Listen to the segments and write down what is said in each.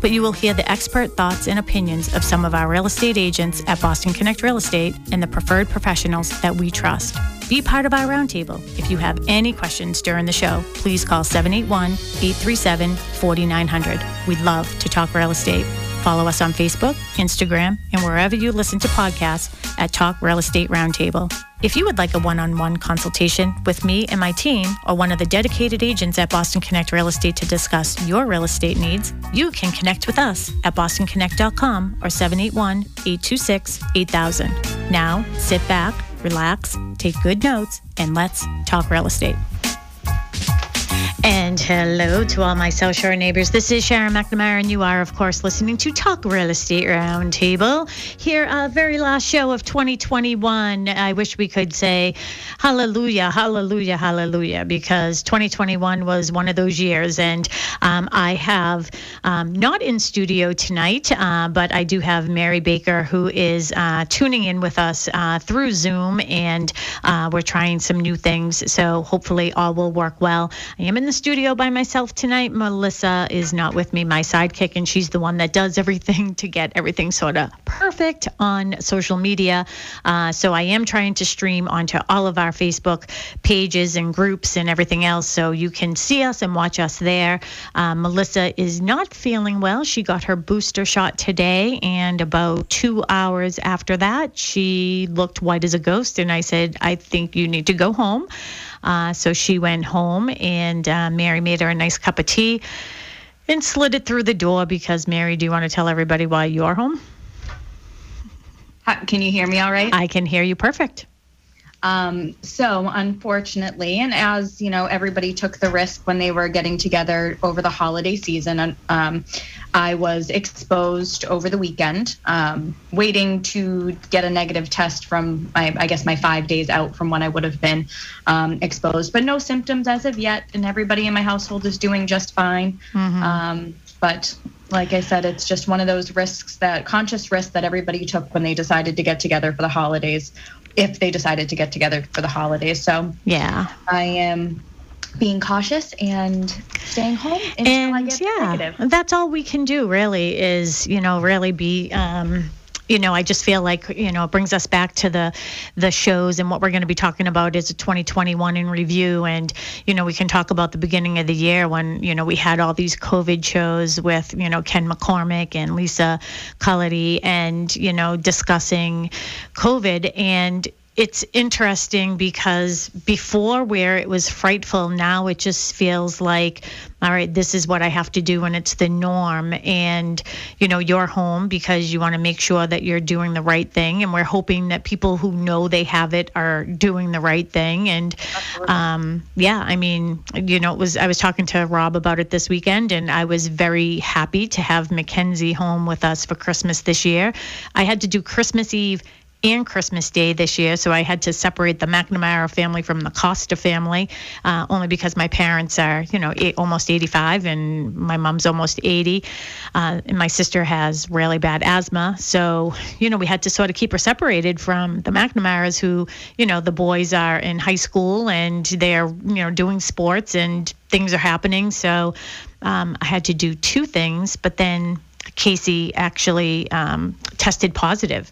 but you will hear the expert thoughts and opinions of some of our real estate agents at Boston Connect Real Estate and the preferred professionals that we trust. Be part of our roundtable. If you have any questions during the show, please call 781-837-4900. We'd love to talk real estate. Follow us on Facebook, Instagram, and wherever you listen to podcasts at Talk Real Estate Roundtable. If you would like a one-on-one consultation with me and my team or one of the dedicated agents at Boston Connect Real Estate to discuss your real estate needs, you can connect with us at bostonconnect.com or 781-826-8000. Now, sit back, relax, take good notes, and let's talk real estate. And hello to all my South Shore neighbors. This is Sharon McNamara, and you are, of course, listening to Talk Real Estate Roundtable. Here, our very last show of 2021. I wish we could say hallelujah, hallelujah, hallelujah, because 2021 was one of those years. And I have not in studio tonight, but I do have Mary Baker, who is tuning in with us through Zoom, and we're trying some new things. So hopefully all will work well. I am in the studio by myself tonight. Melissa is not with me, my sidekick, and she's the one that does everything to get everything sort of perfect on social media. So I am trying to stream onto all of our Facebook pages and groups and everything else, so you can see us and watch us there. Melissa is not feeling well. She got her booster shot today, and about 2 hours after that, she looked white as a ghost, and I said, I think you need to go home. So she went home, and Mary made her a nice cup of tea and slid it through the door because, Mary, do you want to tell everybody why you're home? Can you hear me all right? I can hear you perfect. So unfortunately, and as you know, everybody took the risk when they were getting together over the holiday season. I was exposed over the weekend, waiting to get a negative test from my 5 days out from when I would have been exposed, but no symptoms as of yet. And everybody in my household is doing just fine. Mm-hmm. But like I said, it's just one of those risks, that conscious risk that everybody took when they decided to get together for the holidays. So yeah, I am being cautious and staying home until I get negative. That's all we can do, really, is, you know, really be, I just feel like, it brings us back to the shows, and what we're going to be talking about is 2021 in review. And, we can talk about the beginning of the year when, we had all these COVID shows with, Ken McCormick and Lisa Cullity and, discussing COVID. And it's interesting because before, where it was frightful, now it just feels like, all right, this is what I have to do, and it's the norm. And, you're home because you want to make sure that you're doing the right thing. And we're hoping that people who know they have it are doing the right thing. And, I was talking to Rob about it this weekend, and I was very happy to have Mackenzie home with us for Christmas this year. I had to do Christmas Eve and Christmas Day this year, so I had to separate the McNamara family from the Costa family, only because my parents are, almost 85, and my mom's almost 80, and my sister has really bad asthma. So, we had to sort of keep her separated from the McNamaras, who, the boys are in high school, and they're, doing sports, and things are happening. So I had to do two things, but then Casey actually tested positive.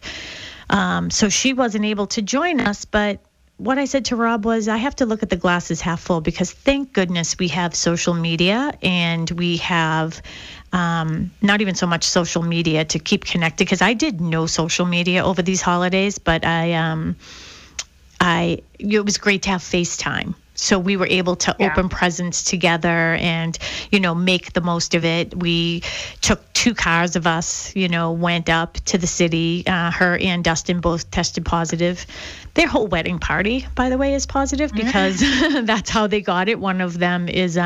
So she wasn't able to join us, but what I said to Rob was, I have to look at the glasses half full, because thank goodness we have social media, and we have not even so much social media to keep connected, because I did no social media over these holidays, but I it was great to have FaceTime. So we were able to open presents together and, you know, make the most of it. We took two cars of us, you know, went up to the city. Her and Dustin both tested positive. Their whole wedding party, by the way, is positive because that's how they got it. One of them is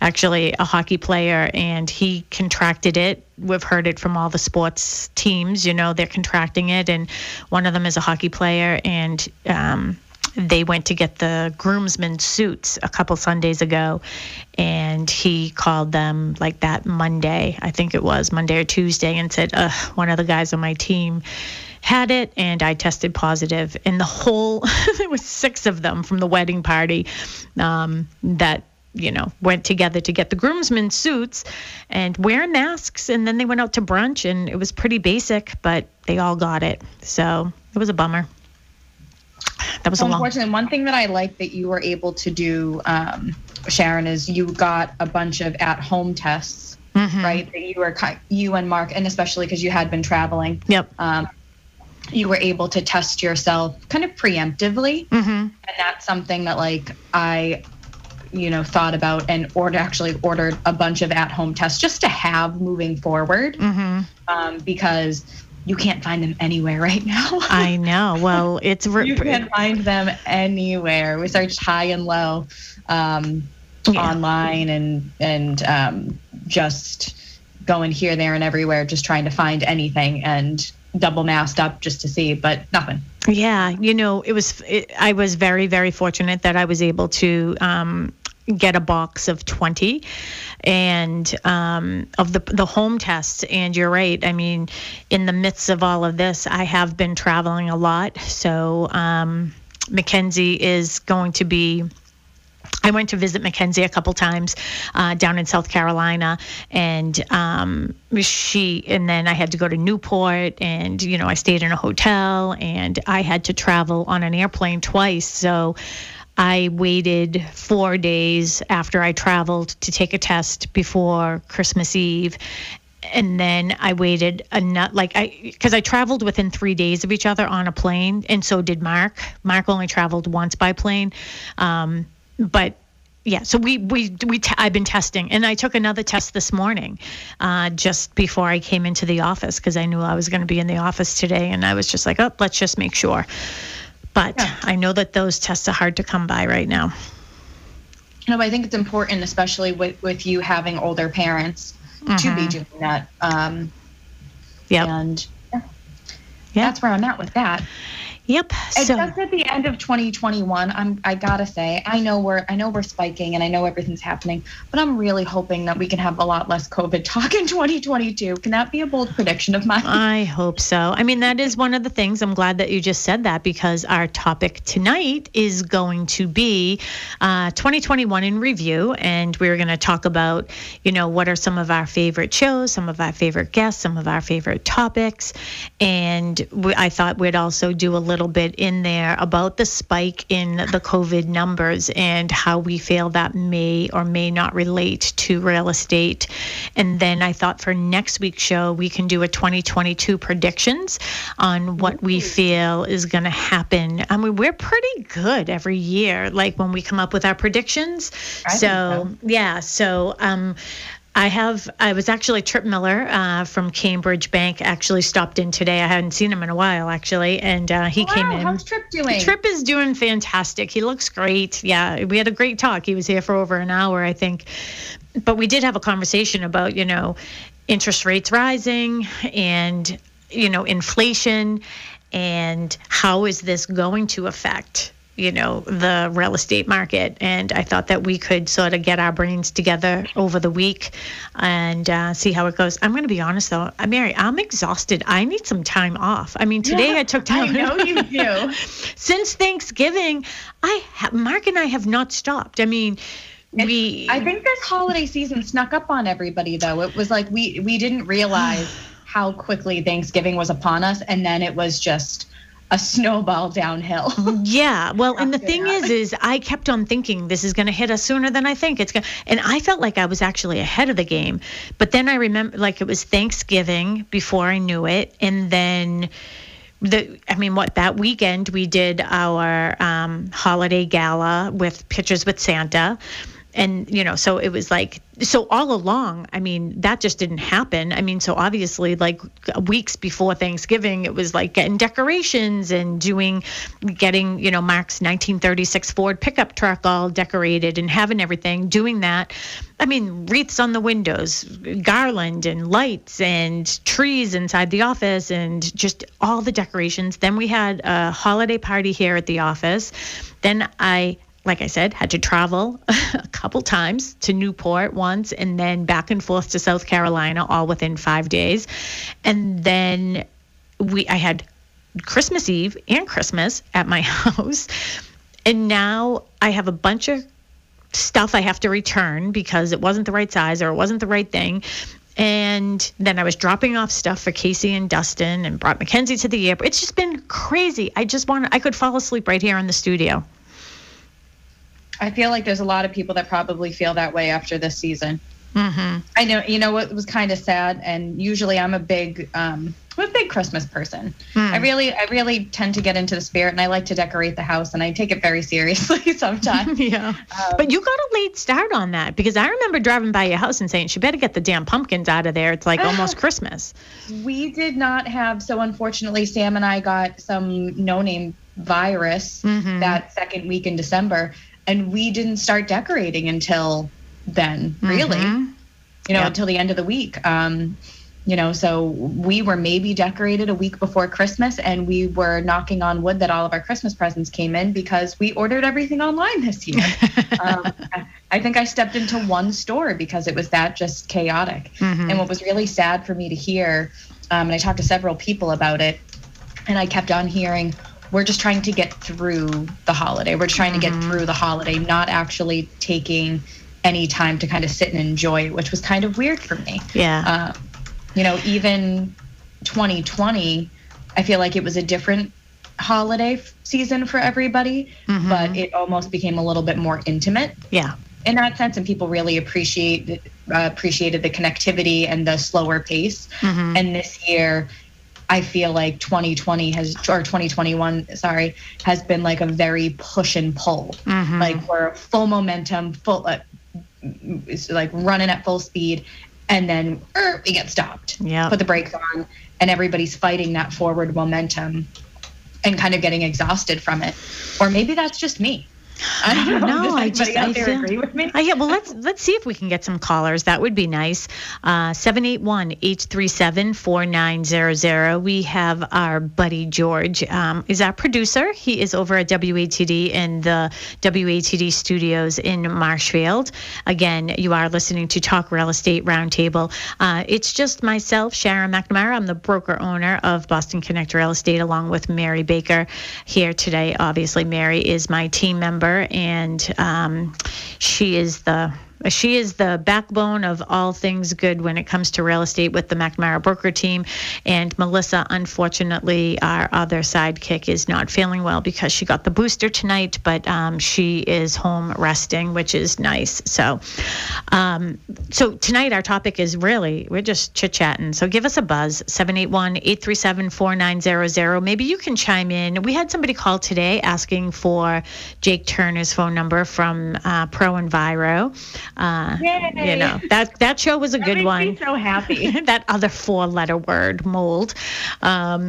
actually a hockey player, and he contracted it. We've heard it from all the sports teams, you know, they're contracting it. And one of them is a hockey player, and they went to get the groomsmen suits a couple Sundays ago, and he called them like that Monday, I think it was Monday or Tuesday, and said, one of the guys on my team had it and I tested positive. And the whole, there was six of them from the wedding party that, you know, went together to get the groomsmen suits and wear masks. And then they went out to brunch, and it was pretty basic, but they all got it. So it was a bummer. That was unfortunately one thing that I like that you were able to do, Sharon, is you got a bunch of at-home tests, right? That you and Mark, and especially because you had been traveling. Yep. You were able to test yourself kind of preemptively, and that's something that, like, I, you know, thought about and ordered a bunch of at-home tests just to have moving forward, because you can't find them anywhere right now. I know. Well, it's... you can't find them anywhere. We searched high and low online and just going here, there, and everywhere, just trying to find anything, and double masked up just to see, but nothing. Yeah. You know, I was very, very fortunate that I was able to... get a box of 20 and of the home tests. And you're right. I mean, in the midst of all of this, I have been traveling a lot. So Mackenzie is going to be... I went to visit Mackenzie a couple times down in South Carolina, and and then I had to go to Newport, and, you know, I stayed in a hotel, and I had to travel on an airplane twice. So I waited 4 days after I traveled to take a test before Christmas Eve. And then I waited because I traveled within 3 days of each other on a plane. And so did Mark. Mark only traveled once by plane. But yeah, so I've been testing, and I took another test this morning, just before I came into the office, because I knew I was going to be in the office today. And I was just like, let's just make sure. But I know that those tests are hard to come by right now. No, but I think it's important, especially with you having older parents, to be doing that. That's where I'm at with that. Yep. So just at the end of 2021, I gotta say, I know we're spiking, and I know everything's happening, but I'm really hoping that we can have a lot less COVID talk in 2022. Can that be a bold prediction of mine? I hope so. I mean, that is one of the things. I'm glad that you just said that, because our topic tonight is going to be 2021 in review, and we're going to talk about, you know, what are some of our favorite shows, some of our favorite guests, some of our favorite topics, and I thought we'd also do a little bit in there about the spike in the COVID numbers and how we feel that may or may not relate to real estate. And then I thought for next week's show, we can do a 2022 predictions on what we feel is going to happen. I mean, we're pretty good every year, like when we come up with our predictions. I was actually, Trip Miller from Cambridge Bank actually stopped in today. I hadn't seen him in a while, actually, and he came in. How's Trip doing? Trip is doing fantastic. He looks great. Yeah, we had a great talk. He was here for over an hour, I think. But we did have a conversation about, you know, interest rates rising and, you know, inflation, and how is this going to affect, you know, the real estate market. And I thought that we could sort of get our brains together over the week and see how it goes. I'm going to be honest, though, Mary, I'm exhausted. I need some time off. I mean, today I took time. I know you do. Since Thanksgiving, Mark and I have not stopped. I mean, I think this holiday season snuck up on everybody, though. It was like we didn't realize how quickly Thanksgiving was upon us, and then it was just a snowball downhill. Yeah. Well, and the thing is I kept on thinking this is going to hit us sooner than I think it's going to. And I felt like I was actually ahead of the game. But then I remember, like, it was Thanksgiving before I knew it. And then that weekend we did our holiday gala with Pictures with Santa. And, so it was like, so all along, that just didn't happen. So obviously, like, weeks before Thanksgiving, it was like getting decorations and getting, Mark's 1936 Ford pickup truck all decorated and having everything, doing that. Wreaths on the windows, garland and lights and trees inside the office and just all the decorations. Then we had a holiday party here at the office. Then like I said, had to travel a couple times to Newport once and then back and forth to South Carolina, all within 5 days. And then I had Christmas Eve and Christmas at my house. And now I have a bunch of stuff I have to return because it wasn't the right size or it wasn't the right thing. And then I was dropping off stuff for Casey and Dustin and brought Mackenzie to the airport. It's just been crazy. I could fall asleep right here in the studio. I feel like there's a lot of people that probably feel that way after this season. Mm-hmm. I know, it was kind of sad, and usually I'm a big Christmas person. Mm. I really tend to get into the spirit, and I like to decorate the house, and I take it very seriously sometimes. Yeah. But you got a late start on that, because I remember driving by your house and saying, she better get the damn pumpkins out of there. It's like almost Christmas. We did not have, so unfortunately, Sam and I got some no-name virus that second week in December. And we didn't start decorating until then, really, until the end of the week. So we were maybe decorated a week before Christmas, and we were knocking on wood that all of our Christmas presents came in because we ordered everything online this year. I think I stepped into one store because it was that just chaotic. Mm-hmm. And what was really sad for me to hear, and I talked to several people about it, and I kept on hearing, we're just trying to get through the holiday. We're trying to get through the holiday, not actually taking any time to kind of sit and enjoy it, which was kind of weird for me. Yeah. Even 2020, I feel like it was a different holiday season for everybody, but it almost became a little bit more intimate. Yeah. In that sense, and people really appreciated the connectivity and the slower pace. Mm-hmm. And this year, I feel like 2021 has been like a very push and pull. Mm-hmm. Like we're full momentum, running at full speed, and then we get stopped. Yeah. Put the brakes on, and everybody's fighting that forward momentum, and kind of getting exhausted from it. Or maybe that's just me. I don't know. Does anybody out there agree with me? Yeah. Well, let's see if we can get some callers. That would be nice. 781-837-4900. We have our buddy George is our producer. He is over at WATD in the WATD studios in Marshfield. Again, you are listening to Talk Real Estate Roundtable. It's just myself, Sharon McNamara. I'm the broker owner of Boston Connect Real Estate, along with Mary Baker here today. Obviously, Mary is my team member. And she is the backbone of all things good when it comes to real estate with the McNamara Broker Team. And Melissa, unfortunately, our other sidekick, is not feeling well because she got the booster tonight, but she is home resting, which is nice. So tonight our topic is really, we're just chit-chatting. So give us a buzz, 781-837-4900. Maybe you can chime in. We had somebody call today asking for Jake Turner's phone number from ProEnviro. That show was a good one. That makes me so happy. That other 4-letter word, mold. So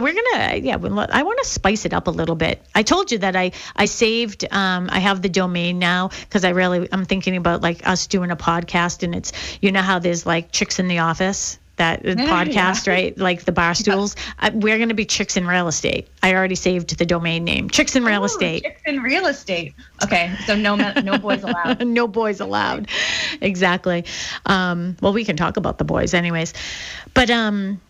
we're going to, I want to spice it up a little bit. I told you that I saved, I have the domain now because I'm thinking about like us doing a podcast, and it's, how there's like Chicks in the Office. That podcast, right? Like the bar stools. Yeah. We're going to be Chicks in Real Estate. I already saved the domain name. Chicks in Real Estate. Chicks in Real Estate. Okay. So no boys allowed. No boys allowed. Exactly. Well, we can talk about the boys anyways. But again,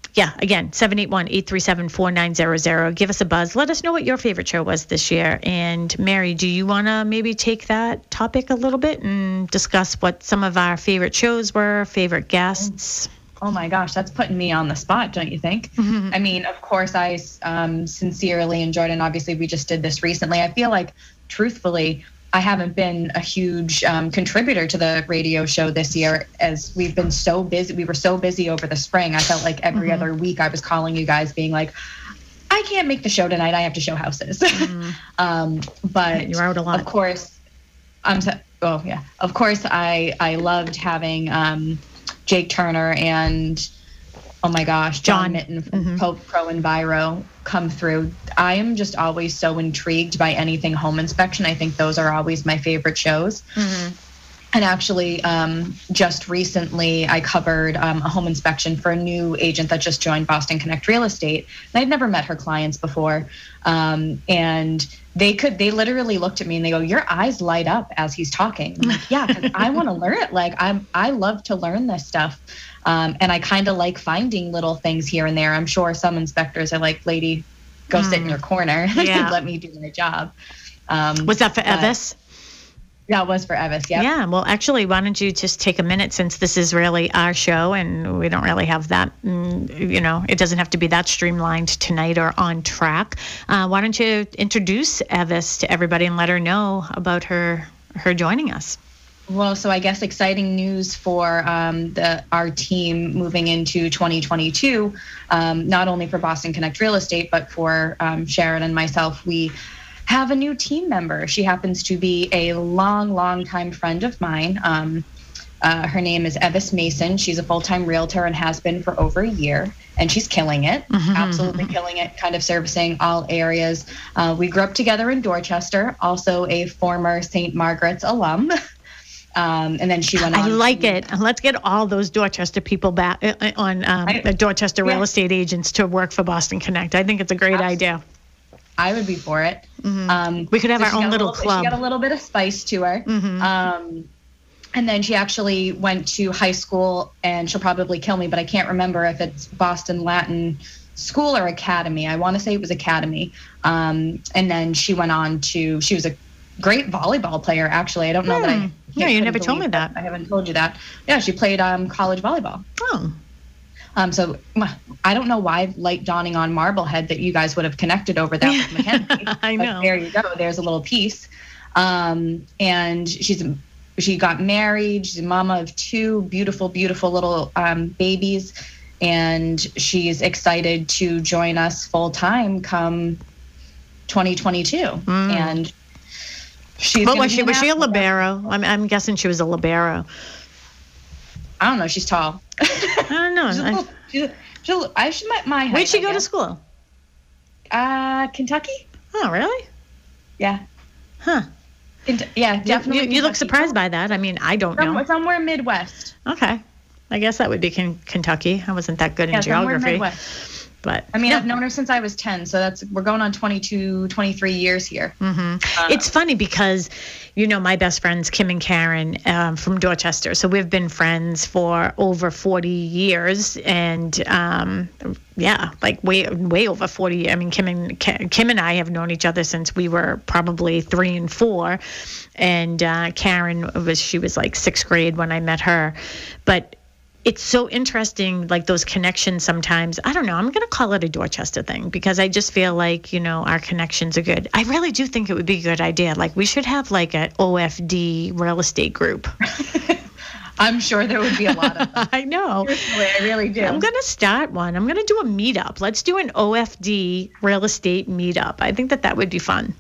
781-837-4900. Give us a buzz. Let us know what your favorite show was this year. And Mary, do you want to maybe take that topic a little bit and discuss what some of our favorite shows were, favorite guests? oh my gosh, that's putting me on the spot, don't you think? Mm-hmm. I mean, of course, I sincerely enjoyed, and obviously we just did this recently. I feel like, truthfully, I haven't been a huge contributor to the radio show this year, as we've been so busy. We were so busy over the spring. I felt like every other week I was calling you guys being like, I can't make the show tonight. I have to show houses. But you're out a lot. Of course, Of course, I loved having Jake Turner and, oh my gosh, John Mitten from ProEnviro come through. I am just always so intrigued by anything home inspection. I think those are always my favorite shows. Mm-hmm. And actually, just recently, I covered a home inspection for a new agent that just joined Boston Connect Real Estate. And I'd never met her clients before. And they literally looked at me and they go, your eyes light up as he's talking. I'm like, yeah, because I want to learn it. Like, I love to learn this stuff. And I kind of like finding little things here and there. I'm sure some inspectors are like, lady, go sit in your corner. Yeah. Let me do my job. Was that for Evis? That was for Evis, yeah. Yeah, well, actually, why don't you just take a minute, since this is really our show and we don't really have that, you know, it doesn't have to be that streamlined tonight or on track. Why don't you introduce Evis to everybody and let her know about her joining us? Well, so I guess exciting news for our team moving into 2022, not only for Boston Connect Real Estate, but for Sharon and myself. We have a new team member. She happens to be a long time friend of mine. Her name is Evis Mason. She's a full-time realtor and has been for over a year, and she's killing it, absolutely killing it, kind of servicing all areas. We grew up together in Dorchester, also a former St. Margaret's alum. And then she went on. I like it. Let's get all those Dorchester people back on the Dorchester real estate agents to work for Boston Connect. I think it's a great idea. I would be for it. Mm-hmm. We could have our own little club. She got a little bit of spice to her. Mm-hmm. And then she actually went to high school, and she'll probably kill me, but I can't remember if it's Boston Latin School or Academy. I want to say it was Academy. And then she went on to, she was a great volleyball player, actually. I don't know that I... Yeah, you never told me that. I haven't told you that. Yeah, she played college volleyball. Oh. So I don't know why light dawning on Marblehead that you guys would have connected over that with Mackenzie. I know. There you go. There's a little piece. And she got married. She's a mama of two beautiful little babies. And she's excited to join us full time come 2022. And she's what was she? Was she a libero? I'm guessing she was a libero. I don't know. She's tall. I don't know. She's my height. Where'd she go to school? Kentucky. Oh, really? Yeah. Huh. Yeah, definitely. You look surprised by that. I mean, I don't know. Somewhere Midwest. Okay. I guess that would be Kentucky. I wasn't that good in geography. Somewhere Midwest. But I mean, I've known her since I was 10, so we're going on 22, 23 years here. Mm-hmm. It's funny because, you know, my best friends, Kim and Karen from Dorchester. So we've been friends for over 40 years. And like way over 40. I mean, Kim and I have known each other since we were probably 3 and 4. And Karen, she was like 6th grade when I met her. But it's so interesting, like those connections sometimes. I don't know. I'm going to call it a Dorchester thing because I just feel like, you know, our connections are good. I really do think it would be a good idea. Like we should have like an OFD real estate group. I'm sure there would be a lot of them. I know. I really do. I'm going to start one. I'm going to do a meetup. Let's do an OFD real estate meetup. I think that would be fun.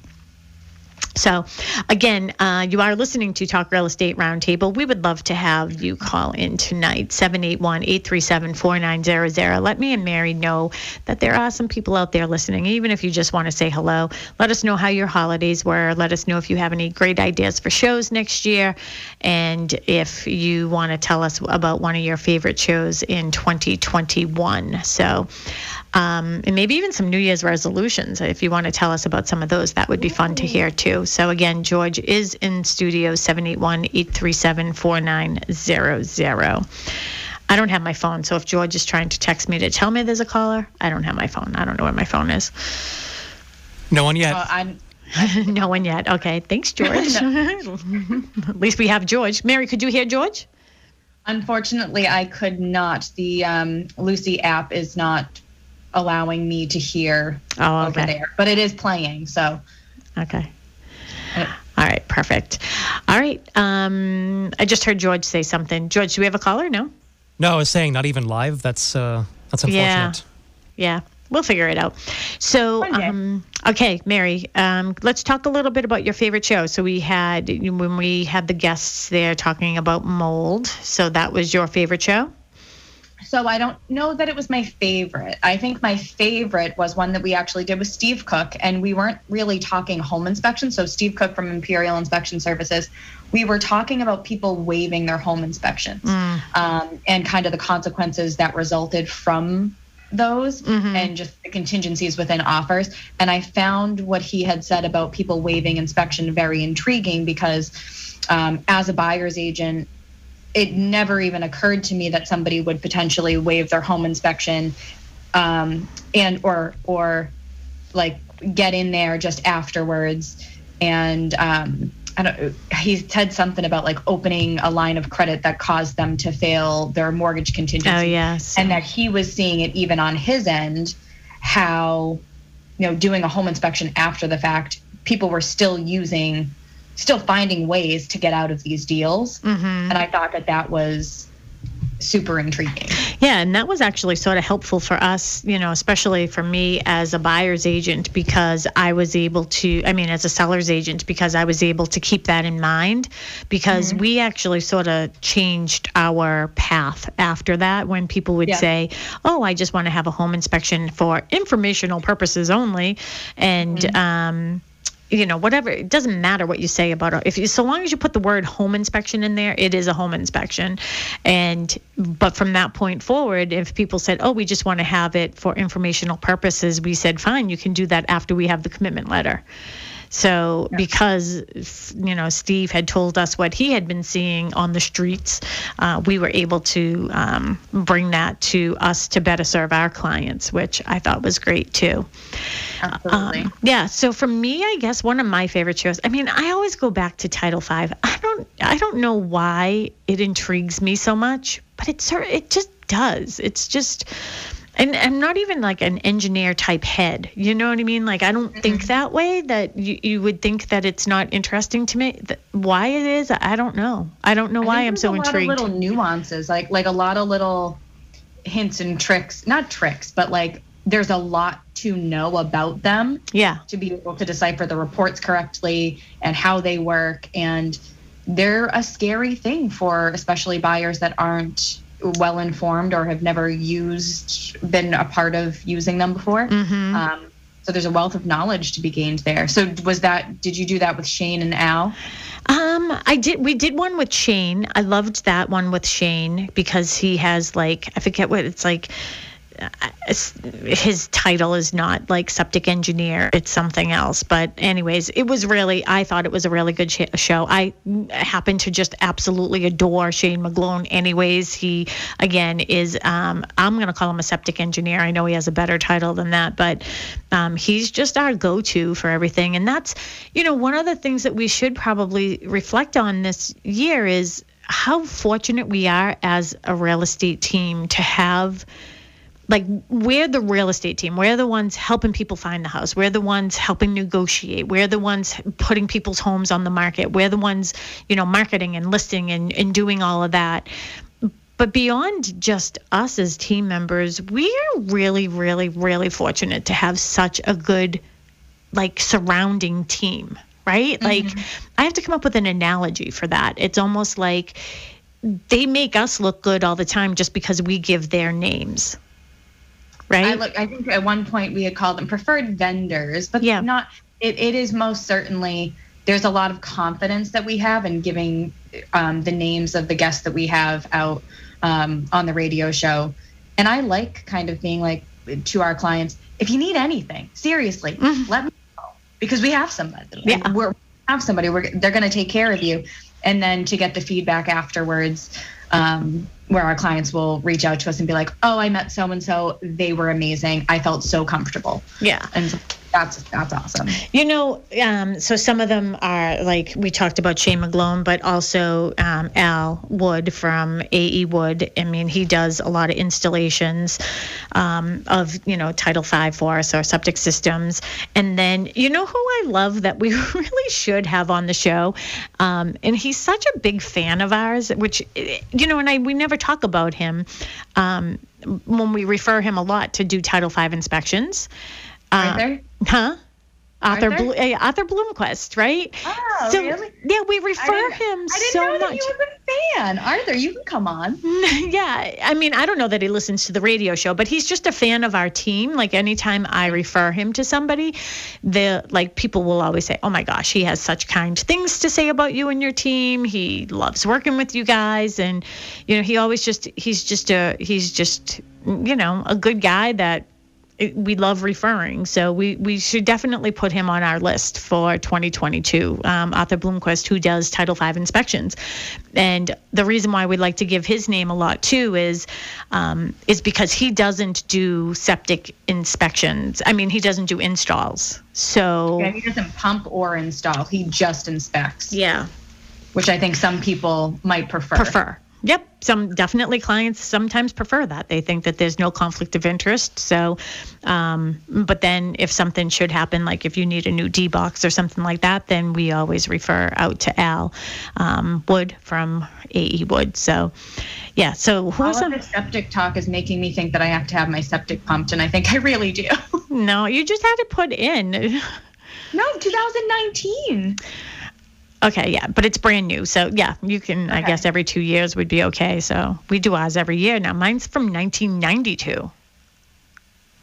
So, again, you are listening to Talk Real Estate Roundtable. We would love to have you call in tonight, 781-837-4900. Let me and Mary know that there are some people out there listening. Even if you just want to say hello, let us know how your holidays were. Let us know if you have any great ideas for shows next year. And if you want to tell us about one of your favorite shows in 2021. So, and maybe even some New Year's resolutions. If you want to tell us about some of those, that would be fun to hear too. So again, George is in studio, 781-837-4900. I don't have my phone, so if George is trying to text me to tell me there's a caller, I don't have my phone. I don't know where my phone is. No one yet. No one yet. Okay, thanks, George. At least we have George. Mary, could you hear George? Unfortunately, I could not. The Lucy app is not allowing me to hear over there, but it is playing. So, okay. All right, perfect. All right. I just heard George say something. George, do we have a caller? No? No, I was saying not even live. That's unfortunate. Yeah. We'll figure it out. So, okay, Mary, let's talk a little bit about your favorite show. So we had, when we had the guests there talking about mold, so that was your favorite show? So I don't know that it was my favorite. I think my favorite was one that we actually did with Steve Cook, and we weren't really talking home inspection. So Steve Cook from Imperial Inspection Services, we were talking about people waiving their home inspections and kind of the consequences that resulted from those and just the contingencies within offers. And I found what he had said about people waiving inspection very intriguing because as a buyer's agent, it never even occurred to me that somebody would potentially waive their home inspection and or like get in there just afterwards. And he said something about like opening a line of credit that caused them to fail their mortgage contingency. Oh, yes. And that he was seeing it even on his end, how, doing a home inspection after the fact, people were still finding ways to get out of these deals. And I thought that was super intriguing. Yeah, and that was actually sort of helpful for us, especially for me as a buyer's agent, because I was able to, as a seller's agent, because I was able to keep that in mind, because we actually sort of changed our path after that when people would say, oh, I just want to have a home inspection for informational purposes only. And, whatever, it doesn't matter what you say about it. So long as you put the word home inspection in there, it is a home inspection. But from that point forward, if people said, oh, we just want to have it for informational purposes, we said, fine, you can do that after we have the commitment letter. So because, Steve had told us what he had been seeing on the streets, we were able to bring that to us to better serve our clients, which I thought was great, too. Absolutely. So for me, I guess one of my favorite shows, I always go back to Title V. I don't know why it intrigues me so much, but it just does. It's just... And I'm not even like an engineer type head. You know what I mean? Like, I don't think that way, that you would think that it's not interesting to me. Why it is, I don't know. I don't know why I'm so intrigued. There's a lot of little nuances, like a lot of little hints and tricks. Not tricks, but like there's a lot to know about them. Yeah. To be able to decipher the reports correctly and how they work. And they're a scary thing for especially buyers that aren't well informed or have never been a part of using them before. So there's a wealth of knowledge to be gained there. So did you do that with Shane and Al? I did. We did one with Shane. I loved that one with Shane because he has I forget what it's like. His title is not like septic engineer, it's something else. But anyways, I thought it was a really good show. I happen to just absolutely adore Shane McGlone anyways. He, again, is, I'm going to call him a septic engineer. I know he has a better title than that, but he's just our go-to for everything. And that's, one of the things that we should probably reflect on this year is how fortunate we are as a real estate team to have... we're the real estate team. We're the ones helping people find the house. We're the ones helping negotiate. We're the ones putting people's homes on the market. We're the ones, marketing and listing and doing all of that. But beyond just us as team members, we are really, really, really fortunate to have such a good, surrounding team, right? I have to come up with an analogy for that. It's almost like they make us look good all the time just because we give their names. Right. I think at one point we had called them preferred vendors, but not. It is most certainly, there's a lot of confidence that we have in giving the names of the guests that we have out on the radio show. And I like kind of being to our clients, if you need anything, seriously, let me know, because we have somebody. Yeah. They're going to take care of you. And then to get the feedback afterwards, where our clients will reach out to us and be like, oh, I met so-and-so, they were amazing, I felt so comfortable. Yeah. And That's awesome. You know, so some of them are, like, we talked about Shane McGlone, but also Al Wood from A.E. Wood. I mean, he does a lot of installations of, you know, Title V for us, our septic systems. And then, you know who I love that we really should have on the show? And he's such a big fan of ours, which, you know, and we never talk about him when we refer him a lot to do Title V inspections. Arthur? Huh? Arthur Bloomquist, right? Oh, so, really? Yeah, we refer him so much. I didn't know that you were a fan. Arthur, you can come on. Yeah, I mean, I don't know that he listens to the radio show, but he's just a fan of our team. Like, anytime I refer him to somebody, people will always say, oh my gosh, he has such kind things to say about you and your team. He loves working with you guys, and, you know, he always he's just you know, a good guy that we love referring, so we should definitely put him on our list for 2022, Arthur Bloomquist, who does Title V inspections. And the reason why we like to give his name a lot, too, is because he doesn't do septic inspections. I mean, he doesn't do installs. So yeah, he doesn't pump or install. He just inspects. Yeah. Which I think some people might prefer. Yep, some definitely clients sometimes prefer that. They think that there's no conflict of interest. So, but then if something should happen, like if you need a new D-box or something like that, then we always refer out to Al Wood from A.E. Wood. So, yeah. So all of the septic talk is making me think that I have to have my septic pumped, and I think I really do. No, you just had it put in. No, 2019. Okay, yeah, but it's brand new. So, yeah, you can, okay. I guess every 2 years would be okay. So we do ours every year. Now, mine's from 1992.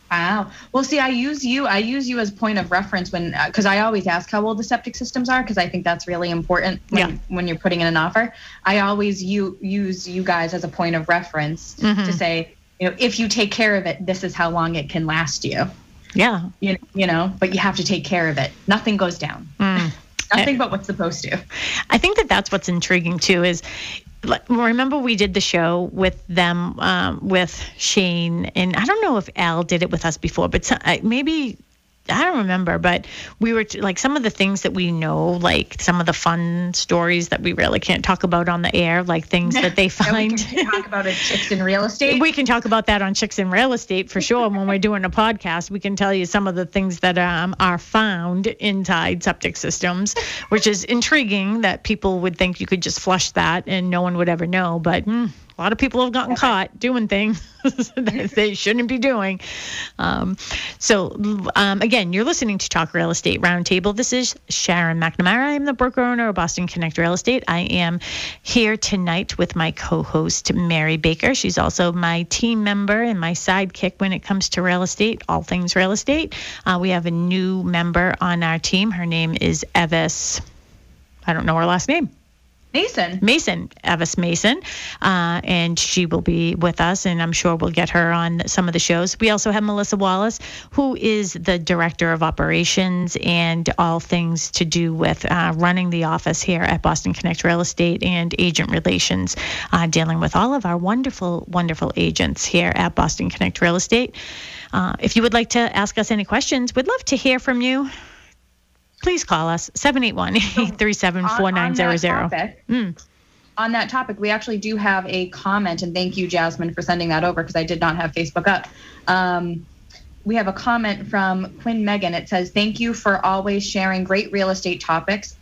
Wow. Well, see, I use you as point of reference when, because I always ask how old the septic systems are, because I think that's really important when you're putting in an offer. I always use you guys as a point of reference to say, you know, if you take care of it, this is how long it can last you. Yeah. You know, but you have to take care of it. Nothing goes down. Mm. Nothing but what's supposed to. I think that's what's intriguing, too, is remember we did the show with them, with Shane, and I don't know if Al did it with us before, but maybe, I don't remember, but we were like some of the things that we know, like some of the fun stories that we really can't talk about on the air, like things that they find. Yeah, we can talk about Chicks in Real Estate. We can talk about that on Chicks in Real Estate for sure. When we're doing a podcast, we can tell you some of the things that are found inside septic systems, which is intriguing that people would think you could just flush that and no one would ever know, but a lot of people have gotten caught doing things that they shouldn't be doing. Again, you're listening to Talk Real Estate Roundtable. This is Sharon McNamara. I'm the broker owner of Boston Connect Real Estate. I am here tonight with my co-host, Mary Baker. She's also my team member and my sidekick when it comes to real estate, all things real estate. We have a new member on our team. Her name is Evis. I don't know her last name. Mason, Evis Mason, and she will be with us, and I'm sure we'll get her on some of the shows. We also have Melissa Wallace, who is the Director of Operations and all things to do with running the office here at Boston Connect Real Estate and agent relations, dealing with all of our wonderful, wonderful agents here at Boston Connect Real Estate. If you would like to ask us any questions, we'd love to hear from you. Please call us, 781-837-4900. On that topic, we actually do have a comment, and thank you, Jasmine, for sending that over because I did not have Facebook up. We have a comment from Quinn Megan. It says, thank you for always sharing great real estate topics.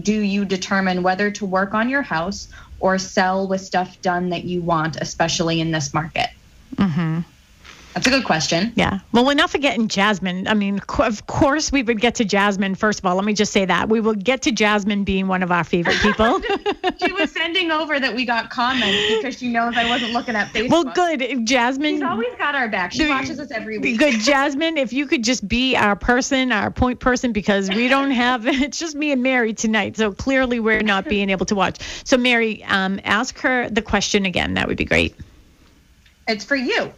Do you determine whether to work on your house or sell with stuff done that you want, especially in this market? Mm-hmm. That's a good question. Yeah. Well, we're not forgetting Jasmine. I mean, of course we would get to Jasmine. First of all, let me just say that. We will get to Jasmine being one of our favorite people. She was sending over that we got comments because she knows I wasn't looking at Facebook. Well, good. Jasmine. She's always got our back. She watches us every week. Good. Jasmine, if you could just be our person, our point person, because we don't have, it's just me and Mary tonight. So clearly we're not being able to watch. So Mary, ask her the question again. That would be great. It's for you.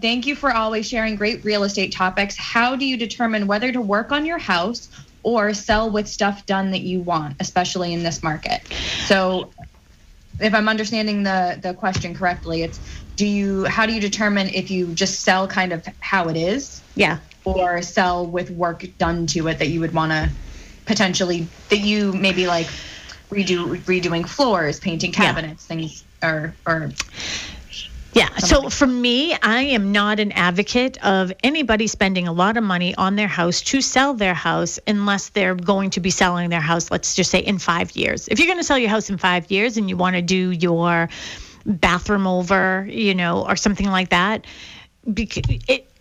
Thank you for always sharing great real estate topics. How do you determine whether to work on your house or sell with stuff done that you want, especially in this market? So if I'm understanding the question correctly, it's how do you determine if you just sell kind of how it is? Yeah. Or sell with work done to it that you would want to potentially, that you maybe like redoing floors, painting cabinets, things or. Yeah. So for me, I am not an advocate of anybody spending a lot of money on their house to sell their house unless they're going to be selling their house, let's just say, in 5 years. If you're going to sell your house in 5 years and you want to do your bathroom over, you know, or something like that,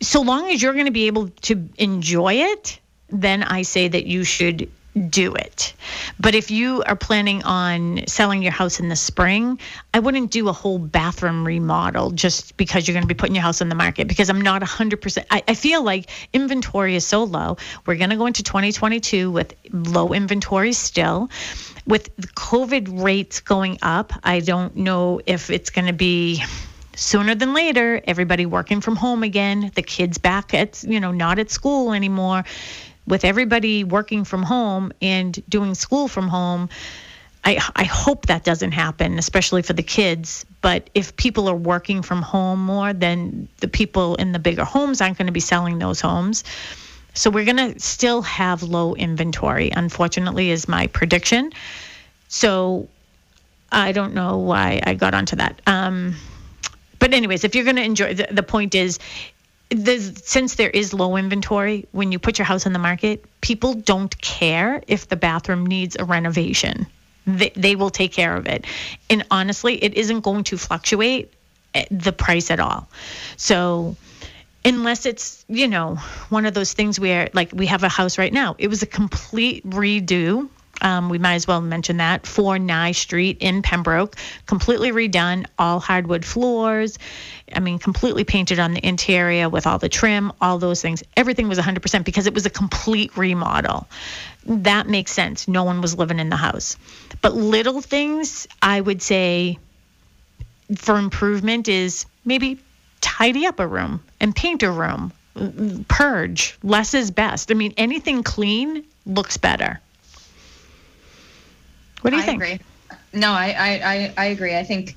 so long as you're going to be able to enjoy it, then I say that you should do it. But if you are planning on selling your house in the spring, I wouldn't do a whole bathroom remodel just because you're going to be putting your house on the market, because I'm not 100%. I feel like inventory is so low. We're going to go into 2022 with low inventory still. With the COVID rates going up, I don't know if it's going to be sooner than later, everybody working from home again, the kids back at, you know, not at school anymore. With everybody working from home and doing school from home, I hope that doesn't happen, especially for the kids. But if people are working from home more, then the people in the bigger homes aren't going to be selling those homes. So we're going to still have low inventory, unfortunately, is my prediction. So I don't know why I got onto that. But anyways, if you're going to enjoy, the point is, since there is low inventory, when you put your house on the market, people don't care if the bathroom needs a renovation. They will take care of it. And honestly, it isn't going to fluctuate the price at all. So unless it's, you know, one of those things where, like, we have a house right now. It was a complete redo. We might as well mention that, for Nye Street in Pembroke, completely redone, all hardwood floors. I mean, completely painted on the interior with all the trim, all those things. Everything was 100% because it was a complete remodel. That makes sense. No one was living in the house. But little things, I would say, for improvement is maybe tidy up a room and paint a room, purge, less is best. I mean, anything clean looks better. What do you think? Agree. No, I agree. I think,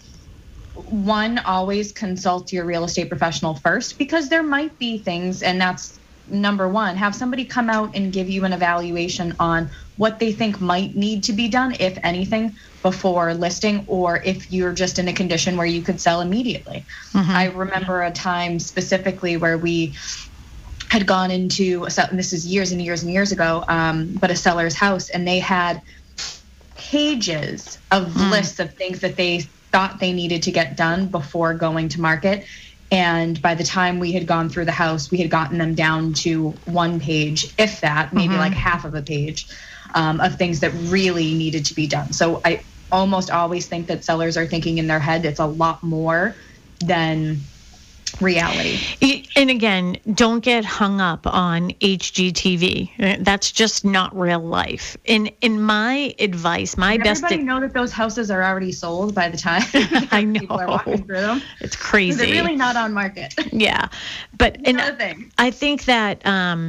one, always consult your real estate professional first, because there might be things, and that's number one. Have somebody come out and give you an evaluation on what they think might need to be done, if anything, before listing, or if you're just in a condition where you could sell immediately. Mm-hmm. I remember a time specifically where we had gone into, and this is years and years and years ago, but a seller's house, and they had pages of lists of things that they thought they needed to get done before going to market. And by the time we had gone through the house, we had gotten them down to one page, if that, maybe like half of a page, of things that really needed to be done. So I almost always think that sellers are thinking in their head it's a lot more than reality. And again, don't get hung up on HGTV. That's just not real life. In my advice, my best. Everybody know that those houses are already sold by the time I know people are walking through them. It's crazy. They're really not on market. Yeah, but I think that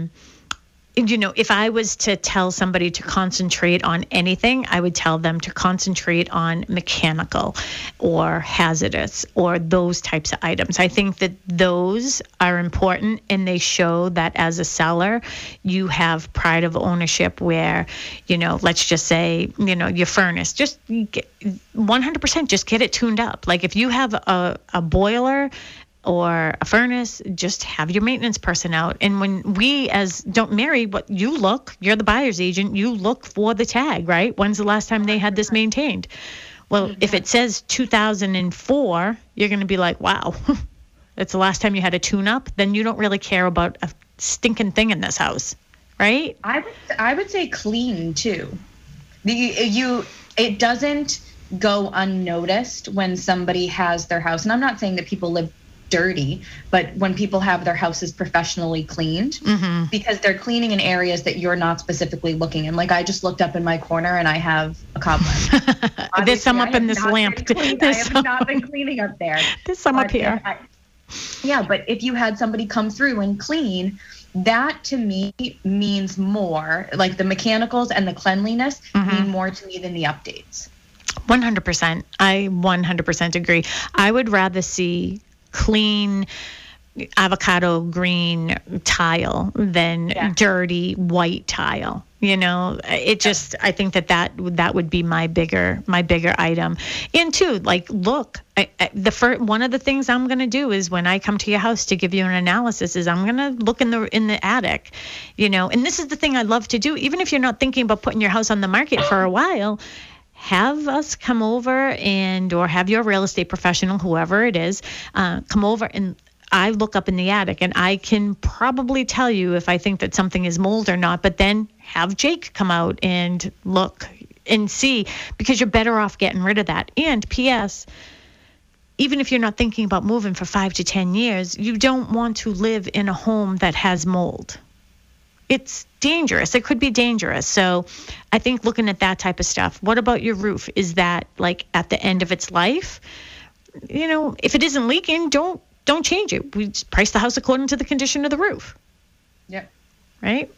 you know, if I was to tell somebody to concentrate on anything, I would tell them to concentrate on mechanical or hazardous or those types of items. I think that those are important, and they show that as a seller, you have pride of ownership where, you know, let's just say, you know, your furnace, just 100% just get it tuned up. Like if you have a boiler or a furnace, just have your maintenance person out. And when we as don't marry, what you look, you're the buyer's agent, you look for the tag, right? When's the last time they had this maintained? Well, if it says 2004, you're going to be like, wow, that's the last time you had a tune-up. Then you don't really care about a stinking thing in this house, right? I would say clean too. It doesn't go unnoticed when somebody has their house. And I'm not saying that people live dirty, but when people have their houses professionally cleaned, because they're cleaning in areas that you're not specifically looking in. Like I just looked up in my corner and I have a cobweb. There's some up in this lamp. I have not been cleaning up there. There's some up here. But if you had somebody come through and clean, that to me means more. Like the mechanicals and the cleanliness mean more to me than the updates. 100%. I 100% agree. I would rather see clean avocado green tile than dirty white tile. You know, it just, I think that would be my bigger item. And two, like, look, one of the things I'm going to do is when I come to your house to give you an analysis is I'm going to look in the attic, you know, and this is the thing I love to do. Even if you're not thinking about putting your house on the market for a while, have us come over or have your real estate professional, whoever it is, come over and I look up in the attic, and I can probably tell you if I think that something is mold or not, but then have Jake come out and look and see, because you're better off getting rid of that. And P.S., even if you're not thinking about moving for 5 to 10 years, you don't want to live in a home that has mold. It's dangerous. It could be dangerous. So I think looking at that type of stuff. What about your roof? Is that like at the end of its life? You know, if it isn't leaking, don't change it. We price the house according to the condition of the roof. Yep. Right?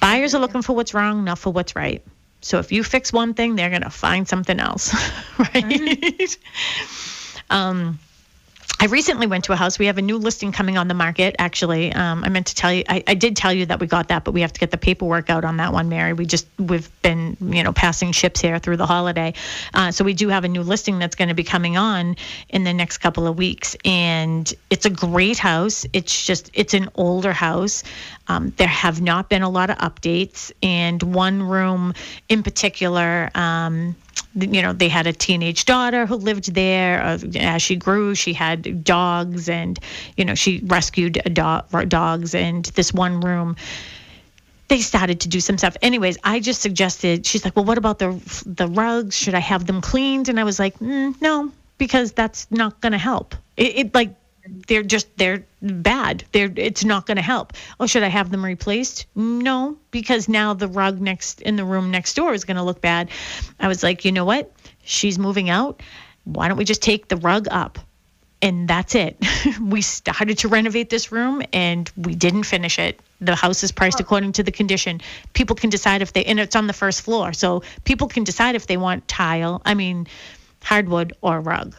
Buyers are looking for what's wrong, not for what's right. So if you fix one thing, they're going to find something else. Right? I recently went to a house. We have a new listing coming on the market, actually. I meant to tell you, I did tell you that we got that, but we have to get the paperwork out on that one, Mary. We've been, you know, passing ships here through the holiday. So we do have a new listing that's going to be coming on in the next couple of weeks. And it's a great house. It's an older house. There have not been a lot of updates. And one room in particular, you know, they had a teenage daughter who lived there. As she grew, she had dogs, and, you know, she rescued dogs. And this one room, they started to do some stuff. Anyways, I just suggested, she's like, well, what about the rugs? Should I have them cleaned? And I was like, no, because that's not going to help. It they're bad. It's not going to help. Oh, should I have them replaced? No, because now the rug in the room next door is going to look bad. I was like, you know what? She's moving out. Why don't we just take the rug up? And that's it. We started to renovate this room and we didn't finish it. The house is priced according to the condition. People can decide if and it's on the first floor. So people can decide if they want hardwood or rug.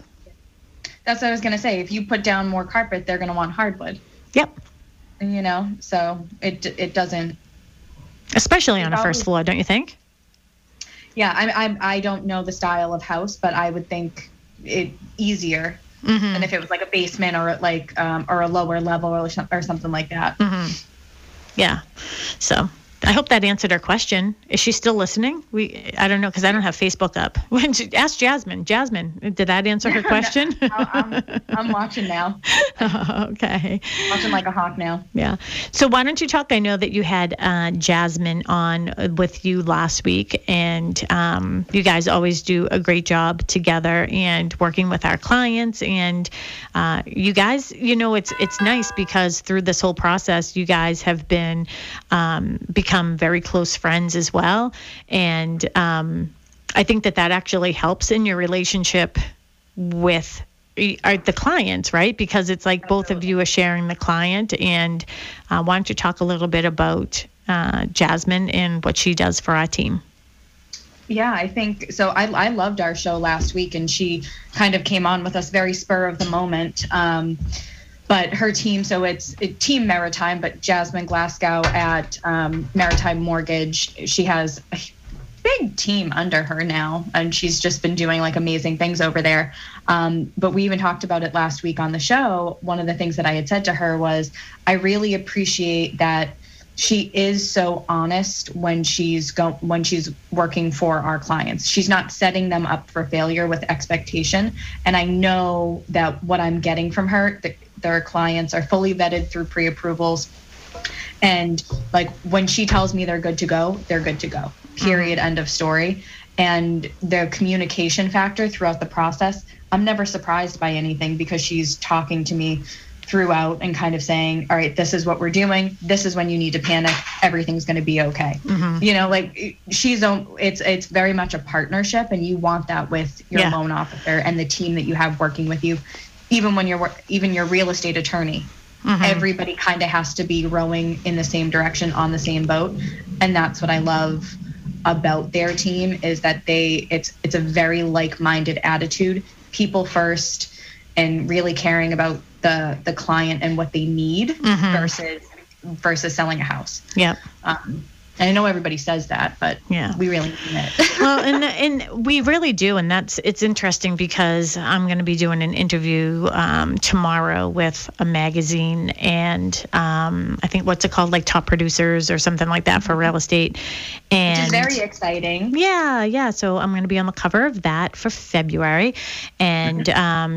That's what I was going to say. If you put down more carpet, they're going to want hardwood. Yep. You know, so it doesn't. Especially on a first floor, don't you think? Yeah, I don't know the style of house, but I would think it easier than if it was like a basement or like or a lower level or something like that. Mm-hmm. Yeah. So I hope that answered her question. Is she still listening? I don't know, because I don't have Facebook up. Ask Jasmine. Jasmine, did that answer her question? I'm watching now. Okay. Watching like a hawk now. Yeah. So why don't you talk? I know that you had Jasmine on with you last week, and you guys always do a great job together and working with our clients. And you guys, you know, it's nice because through this whole process, you guys have been become very close friends as well. And I think that actually helps in your relationship with the clients, right? Because it's like both of you are sharing the client. And why don't you talk a little bit about Jasmine and what she does for our team? Yeah, I think so. I loved our show last week, and she kind of came on with us very spur of the moment. But her team, so it's Team Maritime, but Jasmine Glasgow at Maritime Mortgage, she has a big team under her now, and she's just been doing like amazing things over there. But we even talked about it last week on the show. One of the things that I had said to her was, I really appreciate that she is so honest when she's working for our clients. She's not setting them up for failure with expectation. And I know that what I'm getting from her, their clients are fully vetted through pre-approvals. And like when she tells me they're good to go, period, end of story. And their communication factor throughout the process, I'm never surprised by anything because she's talking to me throughout and kind of saying, all right, this is what we're doing. This is when you need to panic. Everything's going to be okay. Mm-hmm. You know, like it's very much a partnership, and you want that with your loan officer and the team that you have working with you, even when you're even your real estate attorney. Mm-hmm. Everybody kind of has to be rowing in the same direction on the same boat. And that's what I love about their team is that it's a very like-minded attitude, people first, and really caring about the client and what they need versus selling a house. Yeah. I know everybody says that, but yeah, we really mean it. Well, and we really do. And it's interesting because I'm going to be doing an interview tomorrow with a magazine and I think what's it called? Like Top Producers or something like that for real estate. And which is very exciting. Yeah. Yeah. So I'm going to be on the cover of that for February. And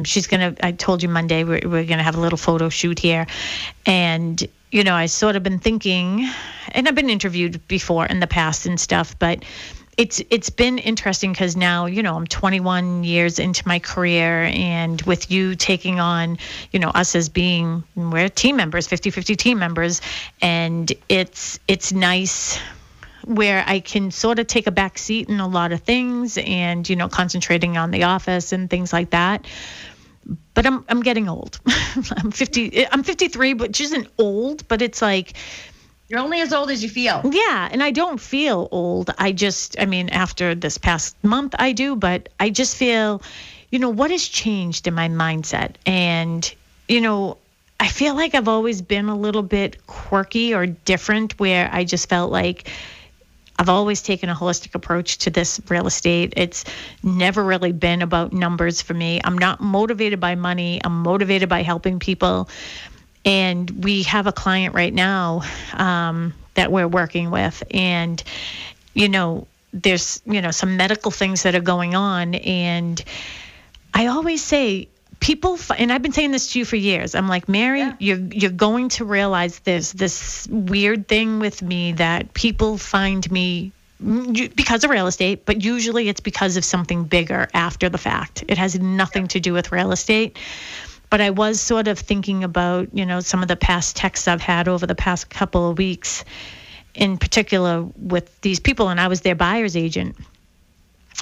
she's going to, I told you Monday, we're going to have a little photo shoot here. And you know, I sort of been thinking, and I've been interviewed before in the past and stuff, but it's been interesting because now, you know, I'm 21 years into my career, and with you taking on, you know, us as being, we're team members, 50-50 team members, and it's nice where I can sort of take a back seat in a lot of things and, you know, concentrating on the office and things like that. But I'm getting old. I'm 53, which isn't old, but it's like you're only as old as you feel. Yeah, and I don't feel old. I mean, after this past month I do, but I just feel, you know, what has changed in my mindset? And, you know, I feel like I've always been a little bit quirky or different, where I just felt like I've always taken a holistic approach to this real estate. It's never really been about numbers for me. I'm not motivated by money. I'm motivated by helping people. And we have a client right now that we're working with. And, you know, there's, you know, some medical things that are going on. And I always say, people, and I've been saying this to you for years, I'm like, Mary, yeah, you're going to realize there's this weird thing with me that people find me because of real estate, but usually it's because of something bigger after the fact. It has nothing to do with real estate. But I was sort of thinking about, you know, some of the past texts I've had over the past couple of weeks, in particular with these people, and I was their buyer's agent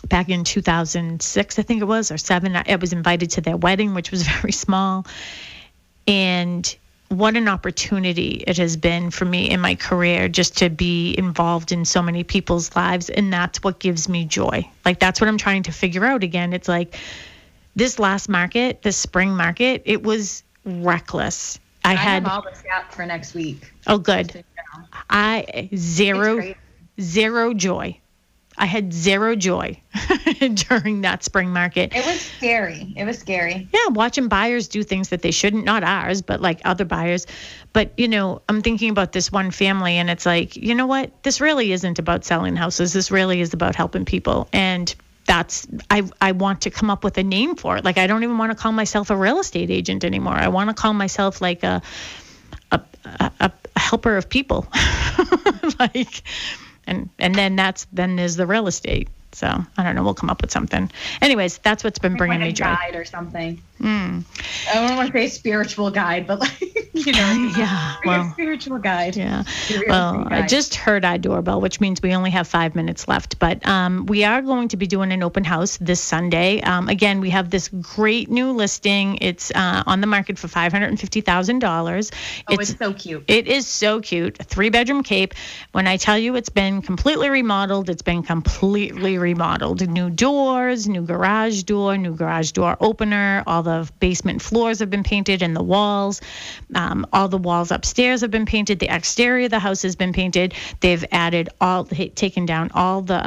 back in 2006, I think it was, or 7. I was invited to their wedding, which was very small. And what an opportunity it has been for me in my career just to be involved in so many people's lives. And that's what gives me joy. Like, that's what I'm trying to figure out again. It's like this last market, this spring market, it was reckless. I had all the stats for next week. Oh, good. So, you know, zero joy. I had zero joy during that spring market. It was scary. Yeah, watching buyers do things that they shouldn't, not ours, but like other buyers. But, you know, I'm thinking about this one family, and it's like, you know what? This really isn't about selling houses. This really is about helping people. And that's, I want to come up with a name for it. Like, I don't even want to call myself a real estate agent anymore. I want to call myself like a helper of people. Like, And then there's the real estate. So I don't know. We'll come up with something. Anyways, that's what's been bringing me joy. Guide or something. I don't want to say spiritual guide, but like, you know. Yeah. Well, spiritual guide. Yeah. Well, guide. I just heard our doorbell, which means we only have 5 minutes left. But we are going to be doing an open house this Sunday. Again, we have this great new listing. It's on the market for $550,000. Oh, it's so cute. It is so cute. A 3-bedroom Cape. When I tell you it's been completely remodeled, it's been completely remodeled. New doors, new garage door opener, all the basement floors have been painted, and the walls, all the walls upstairs have been painted. The exterior of the house has been painted. They've added taken down all the,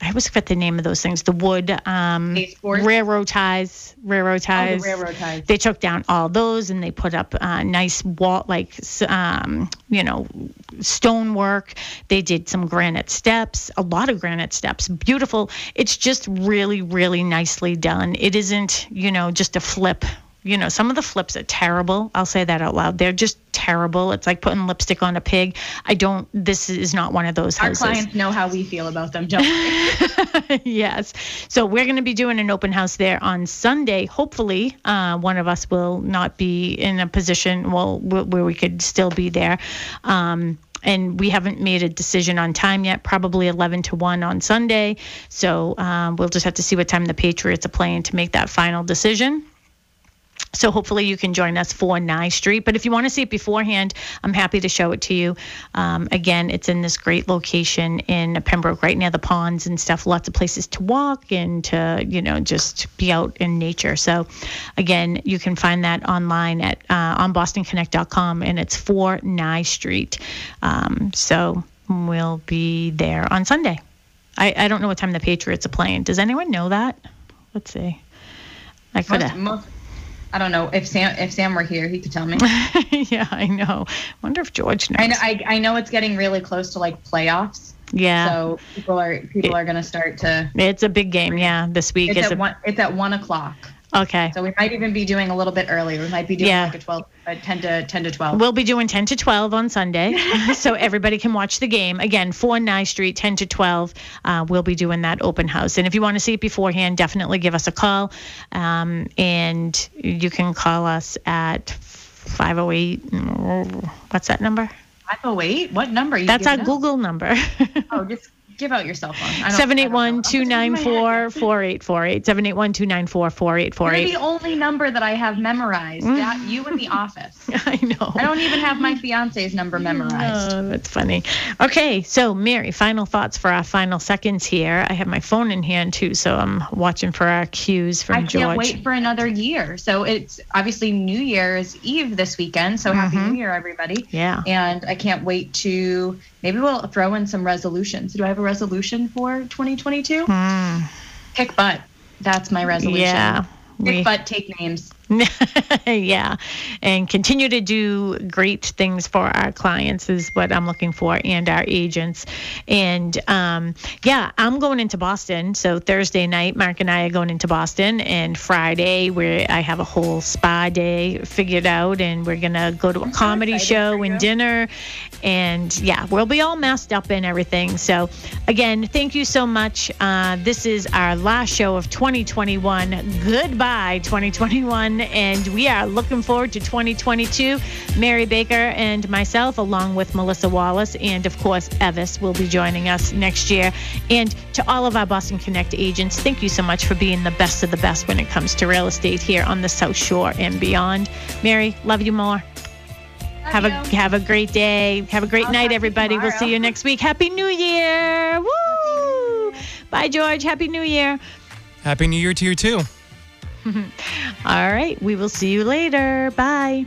I always forget the name of those things, the wood, railroad ties. Oh, the railroad ties. They took down all those, and they put up nice wall, like, you know, stonework. They did some granite steps, a lot of granite steps. Beautiful. It's just really, really nicely done. It isn't, you know, just a flip. You know, some of the flips are terrible. I'll say that out loud. They're just terrible. It's like putting lipstick on a pig. This is not one of those houses. Our clients know how we feel about them, don't we? Yes. So we're going to be doing an open house there on Sunday. Hopefully, one of us will not be in a position where we could still be there. And we haven't made a decision on time yet, probably 11 to 1 on Sunday. So we'll just have to see what time the Patriots are playing to make that final decision. So hopefully you can join us for Nye Street. But if you want to see it beforehand, I'm happy to show it to you. Again, it's in this great location in Pembroke, right near the ponds and stuff. Lots of places to walk and to, you know, just be out in nature. So again, you can find that online at on bostonconnect.com, and it's for Nye Street. So we'll be there on Sunday. I don't know what time the Patriots are playing. Does anyone know that? Let's see. I could have. I don't know if Sam were here, he could tell me. Yeah, I know. Wonder if George knows. I know it's getting really close to like playoffs. Yeah. So people are going to start to. It's a big game. Yeah, this week it's at 1:00. Okay. So we might even be doing a little bit earlier. We might be doing like a 10 to 12. We'll be doing 10 to 12 on Sunday, so everybody can watch the game. Again, 4 Nye Street, 10 to 12. We'll be doing that open house. And if you want to see it beforehand, definitely give us a call. And you can call us at 508. What's that number? 508? What number? That's our Google number. Oh, just give out your cell phone. 781-294-4848. 781-294-4848. You're the only number that I have memorized. That, you in the office. I know. I don't even have my fiance's number memorized. Oh, that's funny. Okay, so Mary, final thoughts for our final seconds here. I have my phone in hand too, so I'm watching for our cues from George. I can't wait for another year. So it's obviously New Year's Eve this weekend. So happy New Year, everybody. Yeah. And I can't wait to. Maybe we'll throw in some resolutions. Do I have a resolution for 2022? Kick butt. That's my resolution. Yeah. Kick butt, take names. Yeah. And continue to do great things for our clients is what I'm looking for, and our agents. And I'm going into Boston. So Thursday night, Mark and I are going into Boston, and Friday where I have a whole spa day figured out, and we're going to go to a comedy show and dinner, and we'll be all messed up and everything. So again, thank you so much. This is our last show of 2021. Goodbye, 2021. And we are looking forward to 2022. Mary Baker and myself, along with Melissa Wallace, and of course, Evis will be joining us next year. And to all of our Boston Connect agents, thank you so much for being the best of the best when it comes to real estate here on the South Shore and beyond. Mary, love you more. Have a great day. Have a great night, everybody. Tomorrow. We'll see you next week. Happy New Year. Woo! Bye, George. Happy New Year. Happy New Year to you, too. All right, we will see you later. Bye.